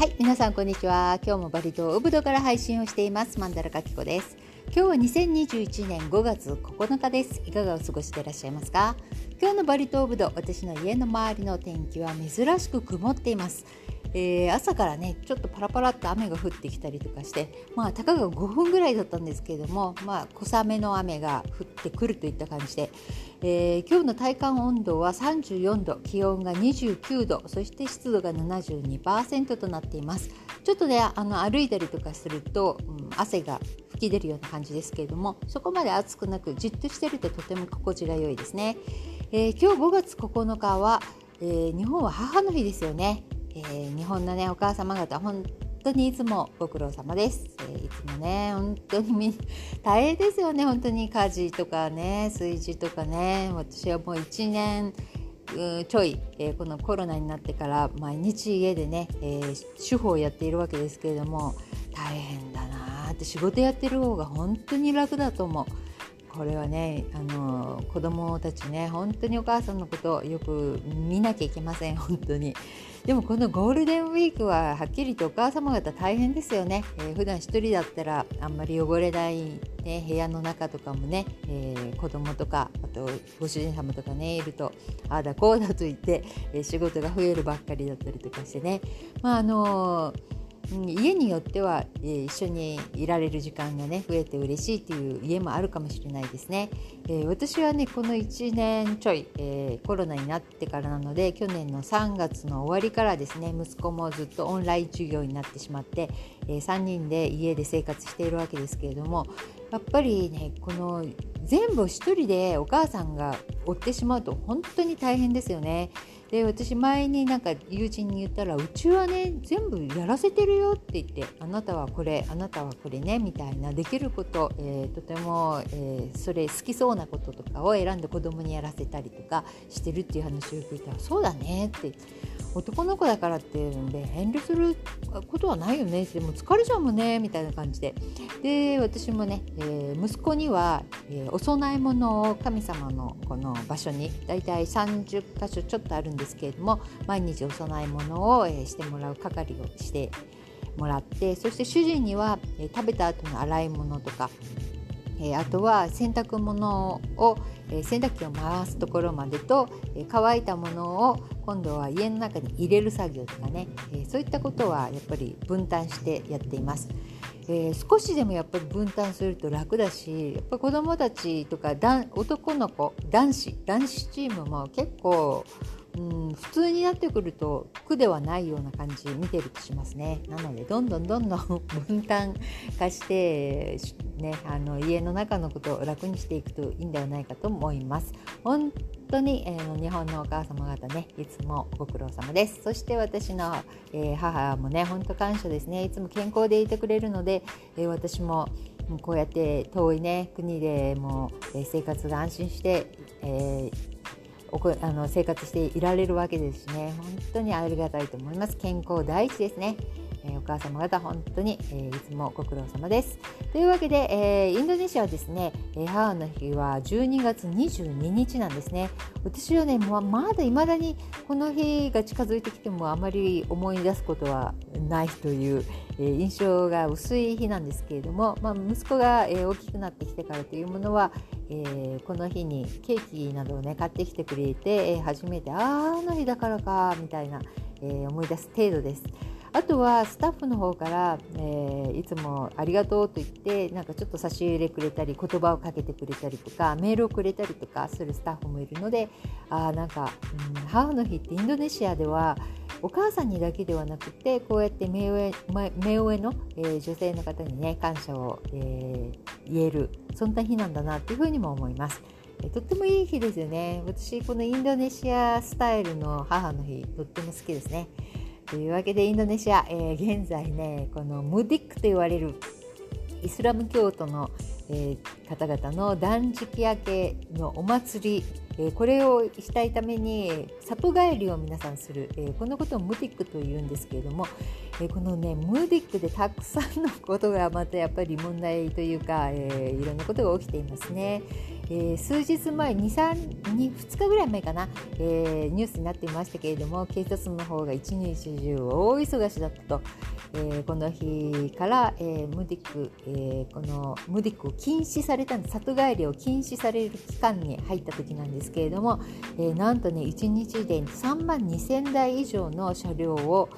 はい、皆さんこんにちは。今日もバリ島ウブドから配信をしています。マンダラカキコです。今日は2021年5月9日です。いかがお過ごしでいらっしゃいますか？今日のバリ島ウブド、私の家の周りの天気は珍しく曇っています。朝からねちょっとパラパラっと雨が降ってきたりとかして、たかが5分ぐらいだったんですけれども、小雨の雨が降ってくるといった感じで、今日の体感温度は34度、気温が29度、そして湿度が 72% となっています。ちょっとね歩いたりとかすると、汗が吹き出るような感じですけれども、そこまで暑くなくじっとしてるととても心地が良いですね。今日5月9日は、日本は母の日ですよね。日本のねお母様方本当にいつもご苦労様です、いつもね本当に大変ですよね。本当に家事とかね炊事とかね、私はもう1年ちょい、このコロナになってから毎日家でね、主婦をやっているわけですけれども、大変だなって、仕事やってる方が本当に楽だと思う。これはね子供たちね本当にお母さんのことをよく見なきゃいけません。本当にでもこのゴールデンウィークははっきりとお母様方大変ですよね。普段一人だったらあんまり汚れない、ね、部屋の中とかもね、子供とかあとご主人様とかねいるとああだこうだと言って、仕事が増えるばっかりだったりとかしてね、家によっては一緒にいられる時間がね増えて嬉しいっていう家もあるかもしれないですね。私はねこの1年ちょい、コロナになってからなので、去年の3月の終わりからですね、息子もずっとオンライン授業になってしまって、3人で家で生活しているわけですけれども、やっぱりねこの全部一人でお母さんが追ってしまうと本当に大変ですよね。で、私前になんか友人に言ったら、うちはね全部やらせてるよって言って、あなたはこれあなたはこれねみたいな、できること、とても、それ好きそうなこととかを選んで子供にやらせたりとかしてるっていう話を聞いたら、そうだねって、男の子だからって遠慮することはないよね、でも疲れちゃうもんねみたいな感じで、で私もね、息子には、お供え物を神様のこの場所にだいたい30箇所ちょっとあるんですけれども、毎日お供え物を、してもらう係をしてもらって、そして主人には、食べた後の洗い物とか、あとは洗濯物を、洗濯機を回すところまでと、乾いたものを今度は家の中に入れる作業とかね、そういったことはやっぱり分担してやっています。少しでもやっぱり分担すると楽だし、やっぱ子どもたちとか男の子男子チームも結構普通になってくると苦ではないような感じ見てるとしますね。なのでどんどん分担化して、ね、家の中のことを楽にしていくといいんではないかと思います。本当に、日本のお母様方ねいつもご苦労様です。そして私の、母もね本当感謝ですね。いつも健康でいてくれるので、私もこうやって遠いね国でも、生活が安心して、生活していられるわけですしね、本当にありがたいと思います。健康第一ですね。お母様方本当に、いつもご苦労様です。というわけで、インドネシアはですね、母の日は12月22日なんですね。私はねまだ未だにこの日が近づいてきてもあまり思い出すことはないという、印象が薄い日なんですけれども、息子が、大きくなってきてからというものは、この日にケーキなどをね買ってきてくれて、初めてあの日だからかみたいな、思い出す程度です。あとはスタッフの方から、いつもありがとうと言ってなんかちょっと差し入れくれたり言葉をかけてくれたりとかメールをくれたりとかするスタッフもいるので、なんか、母の日ってインドネシアではお母さんにだけではなくて、こうやって目上の、女性の方にね感謝を、言えるそんな日なんだなというふうにも思います。とってもいい日ですよね。私このインドネシアスタイルの母の日とっても好きですね。というわけでインドネシア、現在ねこのムディックと言われるイスラム教徒の、方々の断食明けのお祭り、これをしたいために里帰りを皆さんする、このことをムディックというんですけれども、このねムディックでたくさんのことがまたやっぱり問題というか、いろんなことが起きていますね。数日前 2日ぐらい前かな、ニュースになっていましたけれども、警察の方が一日中大忙しだったと、この日から、ムディックを禁止された、里帰りを禁止される期間に入った時なんですけれども、なんとね1日で3万2000台以上の車両を、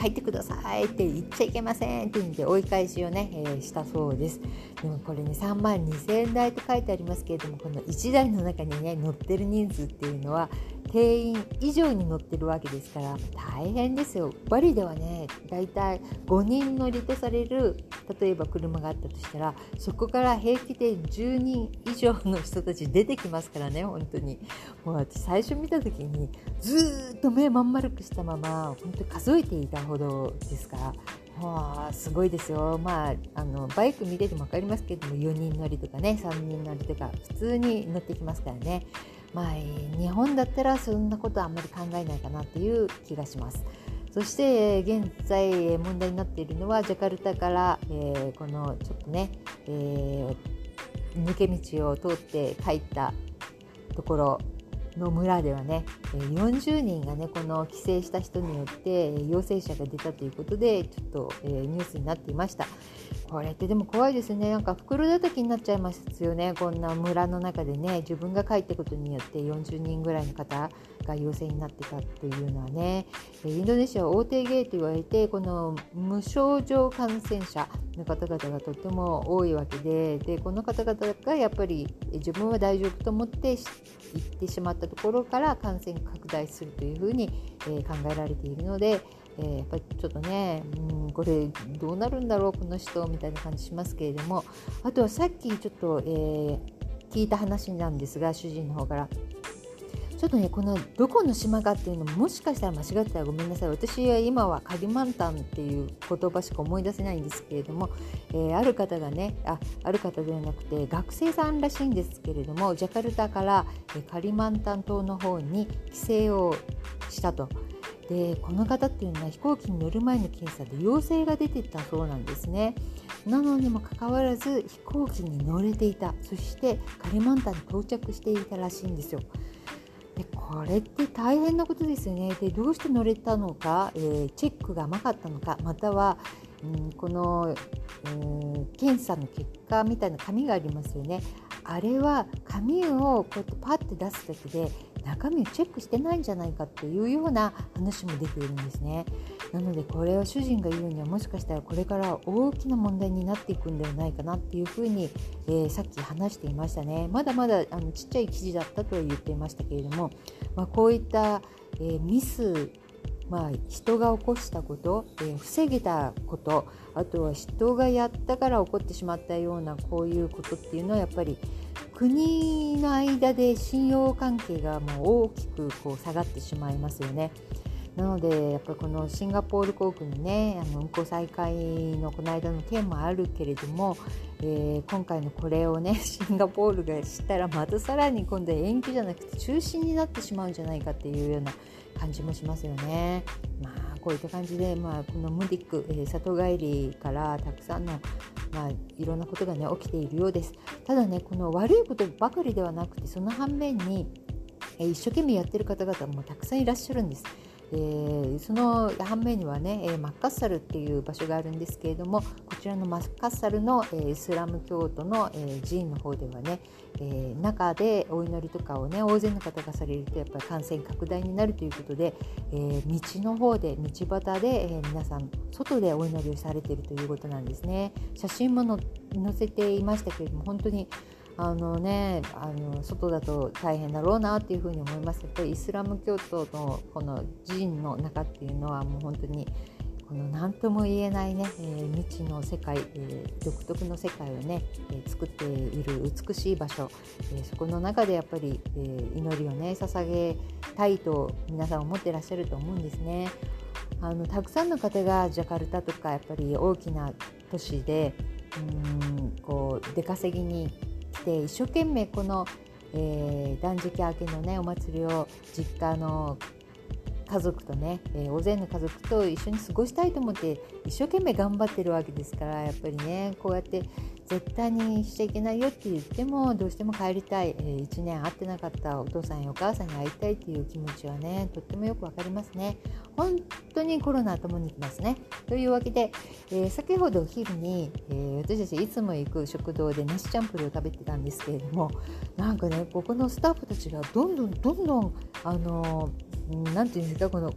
帰ってくださいって言っちゃいけませんって言って追い返しをね、したそうです。でもこれね3万2000台と書いてありますけれども、この1台の中にね乗ってる人数っていうのは定員以上に乗ってるわけですから大変ですよ。バリではねだいたい5人乗りとされる、例えば車があったとしたらそこから平気で10人以上の人たち出てきますからね。本当にもう私最初見た時にずっと目まん丸くしたまま本当に数えていたほどですから、すごいですよ。バイク見てても分かりますけれども、4人乗りとかね3人乗りとか普通に乗ってきますからね。日本だったらそんなことはあんまり考えないかなっていう気がします。そして現在問題になっているのはジャカルタから、このちょっとね、抜け道を通って帰ったところの村ではね40人がねこの帰省した人によって陽性者が出たということでちょっと、ニュースになっていました。これってでも怖いですね。なんか袋叩きになっちゃいますよね。こんな村の中でね自分が帰ったことによって40人ぐらいの方が陽性になってたっていうのはね、インドネシアは OTG と言われてこの無症状感染者の方々がとっても多いわけ でこの方々がやっぱり自分は大丈夫と思って行ってしまったところから感染拡大するというふうに考えられているので、やっぱりちょっとね、これどうなるんだろうこの人みたいな感じしますけれども、あとはさっきちょっと、聞いた話なんですが、主人の方からちょっとねこのどこの島かっていうのももしかしたら間違ったらごめんなさい。私は今はカリマンタンっていう言葉しか思い出せないんですけれども、ある方がね、ある方ではなくて学生さんらしいんですけれども、ジャカルタからカリマンタン島の方に帰省をしたと。でこの方っていうのは飛行機に乗る前の検査で陽性が出てたそうなんですね。なのにもかかわらず飛行機に乗れていた、そしてカリマンタンに到着していたらしいんですよ。でこれって大変なことですよね。でどうして乗れたのか、チェックが甘かったのか、または、この、検査の結果みたいな紙がありますよね。あれは紙をこうやってパッて出すだけで中身をチェックしてないんじゃないかっていうような話も出ているんですね。なのでこれは主人が言うにはもしかしたらこれから大きな問題になっていくんではないかなっていうふうに、さっき話していましたね。まだまだちっちゃい記事だったとは言っていましたけれども、こういった、ミス、人が起こしたこと、防げたこと、あとは人がやったから起こってしまったようなこういうことっていうのはやっぱり国の間で信用関係がもう大きくこう下がってしまいますよね。なのでやっぱりこのシンガポール航空のね運航再開のこの間の件もあるけれども、今回のこれをねシンガポールが知ったらまたさらに今度は延期じゃなくて中止になってしまうんじゃないかっていうような感じもしますよね。こういった感じで、このムディック、里帰りからたくさんの、いろんなことがね起きているようです。ただねこの悪いことばかりではなくて、その反面に、一生懸命やってる方々もたくさんいらっしゃるんです。その反面にはね、マッカッサルっていう場所があるんですけれども、こちらのマッカッサルの、イスラム教徒の、寺院の方ではね、中でお祈りとかをね大勢の方がされるとやっぱり感染拡大になるということで、道の方で道端で、皆さん外でお祈りをされているということなんですね。写真も載せていましたけれども、本当に外だと大変だろうなっていうふうに思います。やっぱりイスラム教徒のこの寺院の中っていうのはもう本当にこの何とも言えないね、未知の世界、独特の世界をね、作っている美しい場所、そこの中でやっぱり、祈りをね捧げたいと皆さん思ってらっしゃると思うんですね。たくさんの方がジャカルタとかやっぱり大きな都市でこう出稼ぎに一生懸命この、断食明けのねお祭りを実家の家族とね、大勢の家族と一緒に過ごしたいと思って一生懸命頑張ってるわけですから、やっぱりね、こうやって絶対にしちゃいけないよって言ってもどうしても帰りたい、1年会ってなかったお父さんやお母さんに会いたいっていう気持ちはね、とってもよくわかりますね。本当にコロナともにきますね。というわけで、先ほどお昼に、私たちいつも行く食堂で梨チャンプルを食べてたんですけれども、なんかね、ここのスタッフたちがどんどんなんていうんですか、この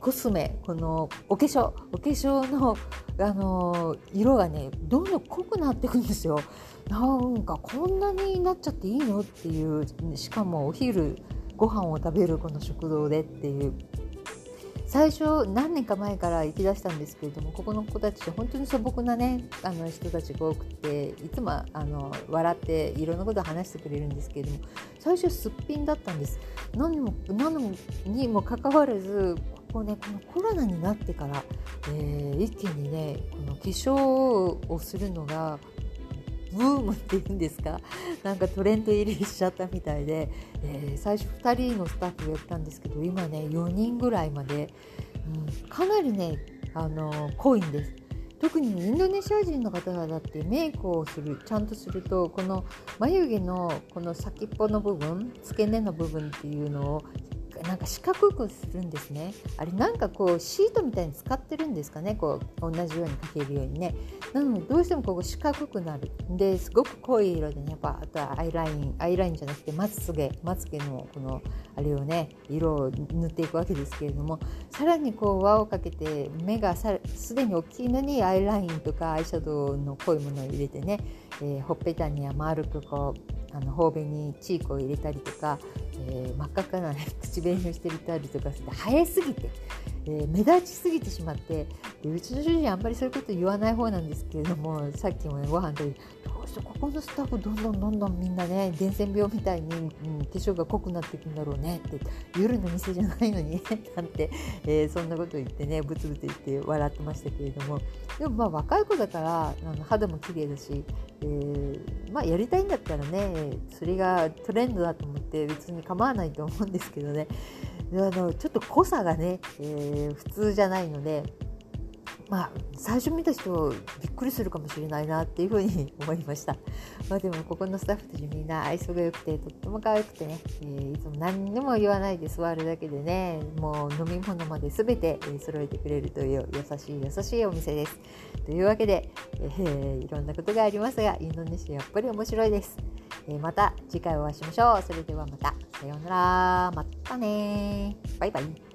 コスメ、このお化粧の、色がね、どんどん濃くなっていくんですよ。なんかこんなになっちゃっていいのっていう、しかもお昼ご飯を食べるこの食堂でっていう。最初何年か前から行き出したんですけれども、ここの子たち本当に素朴なね、人たちが多くて、いつも笑っていろんなことを話してくれるんですけれども、最初すっぴんだったんです。何にもかかわらず、このコロナになってから、一気にね、この化粧をするのがブームっていうんですか、なんかトレンド入りしちゃったみたいで、最初2人のスタッフがやったんですけど、今ね4人ぐらいまで、かなりね濃いんです。特にインドネシア人の方だってメイクをちゃんとすると、この眉毛のこの先っぽの部分、付け根の部分っていうのをなんか四角くするんですね。あれなんかこうシートみたいに使ってるんですかね、こう同じように描けるようにね。なのでどうしてもここ四角くなるんで、すごく濃い色でね、バーッとアイラインじゃなくてまつ毛のこのあれをね、色を塗っていくわけですけれども、さらにこう輪をかけて、目がすでに大きいのにアイラインとかアイシャドウの濃いものを入れてね、ほっぺたには丸くこう頬紅にチークを入れたりとか、真っ赤っかな、ね、口紅をしてみたりとかして、早いすぎて、目立ちすぎてしまって、でうちの主人あんまりそういうこと言わない方なんですけれども、さっきも、ね、ご飯食べて、どうしてここのスタッフどんどんみんなね、伝染病みたいに、化粧が濃くなっていくんだろうねって、夜の店じゃないのになんて、そんなこと言ってね、ブツブツ言って笑ってましたけれども、でもまあ若い子だから肌も綺麗だし、やりたいんだったらね、それがトレンドだと思って別に構わないと思うんですけどね、ちょっと濃さがね、普通じゃないので、最初見た人びっくりするかもしれないなっていうふうに思いました。でもここのスタッフたちみんな愛想が良くて、とっても可愛くてね、いつも何にも言わないで座るだけでね、もう飲み物まで全て揃えてくれるという優しいお店です。というわけで、いろんなことがありますが、インドネシアやっぱり面白いです。また次回お会いしましょう。それではまた、さようなら。またね、バイバイ。